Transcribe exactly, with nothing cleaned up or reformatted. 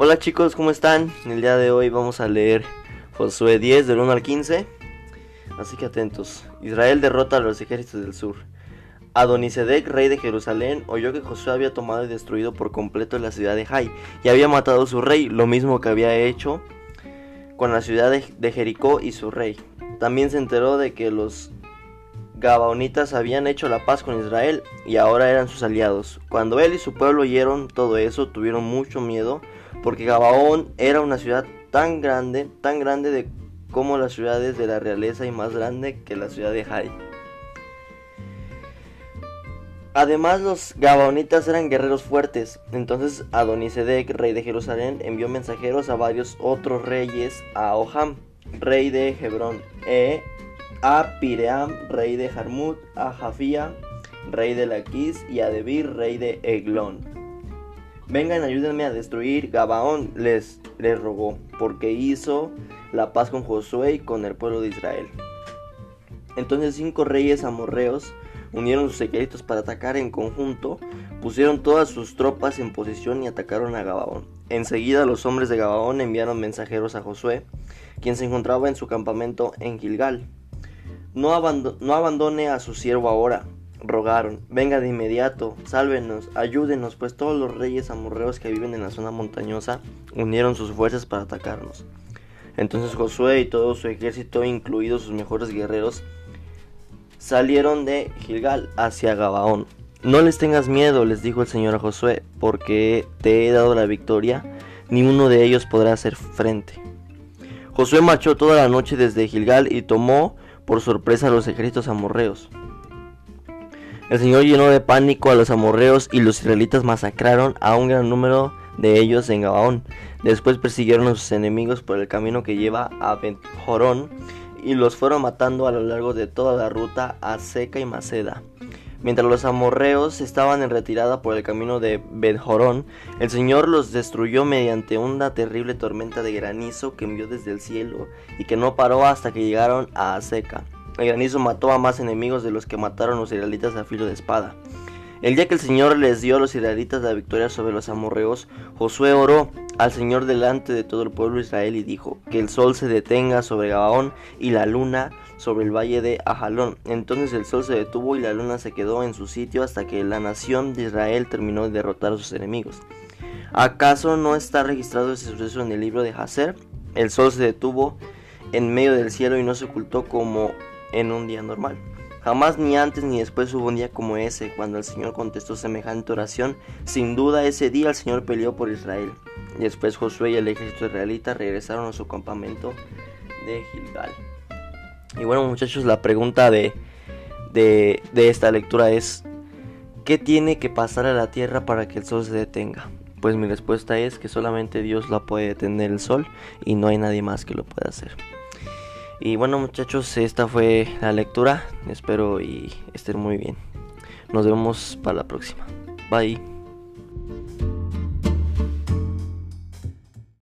Hola chicos, ¿cómo están? El día de hoy vamos a leer Josué diez del uno al quince. Así que atentos. Israel derrota a los ejércitos del sur. Adonisedec, rey de Jerusalén, oyó que Josué había tomado y destruido por completo la ciudad de Hai y había matado a su rey, lo mismo que había hecho con la ciudad de Jericó y su rey. También se enteró de que los Gabaonitas habían hecho la paz con Israel y ahora eran sus aliados. Cuando él y su pueblo oyeron todo eso, tuvieron mucho miedo, porque Gabaón era una ciudad tan grande, tan grande de, como las ciudades de la realeza, y más grande que la ciudad de Hai. Además, los Gabaonitas eran guerreros fuertes. Entonces Adonisedec, rey de Jerusalén, envió mensajeros a varios otros reyes: a Oham, rey de Hebrón, e a Piream, rey de Jarmut, a Jafía, rey de Laquis, y a Debir, rey de Eglón. Vengan, ayúdenme a destruir Gabaón, les, les rogó, porque hizo la paz con Josué y con el pueblo de Israel. Entonces cinco reyes amorreos unieron sus ejércitos para atacar en conjunto, pusieron todas sus tropas en posición y atacaron a Gabaón. Enseguida los hombres de Gabaón enviaron mensajeros a Josué, quien se encontraba en su campamento en Gilgal. No, abando- no abandone a su siervo ahora, rogaron, venga de inmediato, sálvenos, ayúdenos, pues todos los reyes amorreos que viven en la zona montañosa unieron sus fuerzas para atacarnos. Entonces Josué y todo su ejército, incluidos sus mejores guerreros, salieron de Gilgal hacia Gabaón. No les tengas miedo, les dijo el Señor a Josué, porque te he dado la victoria, ni uno de ellos podrá hacer frente. Josué marchó toda la noche desde Gilgal y tomó por sorpresa a los ejércitos amorreos. El Señor llenó de pánico a los amorreos y los israelitas masacraron a un gran número de ellos en Gabaón. Después persiguieron a sus enemigos por el camino que lleva a Bet-horón y los fueron matando a lo largo de toda la ruta a Seca y Maceda. Mientras los amorreos estaban en retirada por el camino de Bet-horón, el Señor los destruyó mediante una terrible tormenta de granizo que envió desde el cielo y que no paró hasta que llegaron a Azeca. El granizo mató a más enemigos de los que mataron los israelitas a filo de espada. El día que el Señor les dio a los israelitas la victoria sobre los amorreos, Josué oró al Señor delante de todo el pueblo de Israel y dijo: que el sol se detenga sobre Gabaón y la luna sobre el valle de Ajalón. Entonces el sol se detuvo y la luna se quedó en su sitio hasta que la nación de Israel terminó de derrotar a sus enemigos. ¿Acaso no está registrado ese suceso en el libro de Jaser? El sol se detuvo en medio del cielo y no se ocultó como en un día normal. Jamás ni antes ni después hubo un día como ese. Cuando el Señor contestó semejante oración, sin duda ese día el Señor peleó por Israel. Después Josué y el ejército israelita regresaron a su campamento de Gilgal. Y bueno, muchachos, la pregunta de, de, de esta lectura es: ¿qué tiene que pasar a la tierra para que el sol se detenga? Pues mi respuesta es que solamente Dios la puede detener, el sol, y no hay nadie más que lo pueda hacer. Y bueno, muchachos, esta fue la lectura. Espero y estén muy bien. Nos vemos para la próxima. Bye.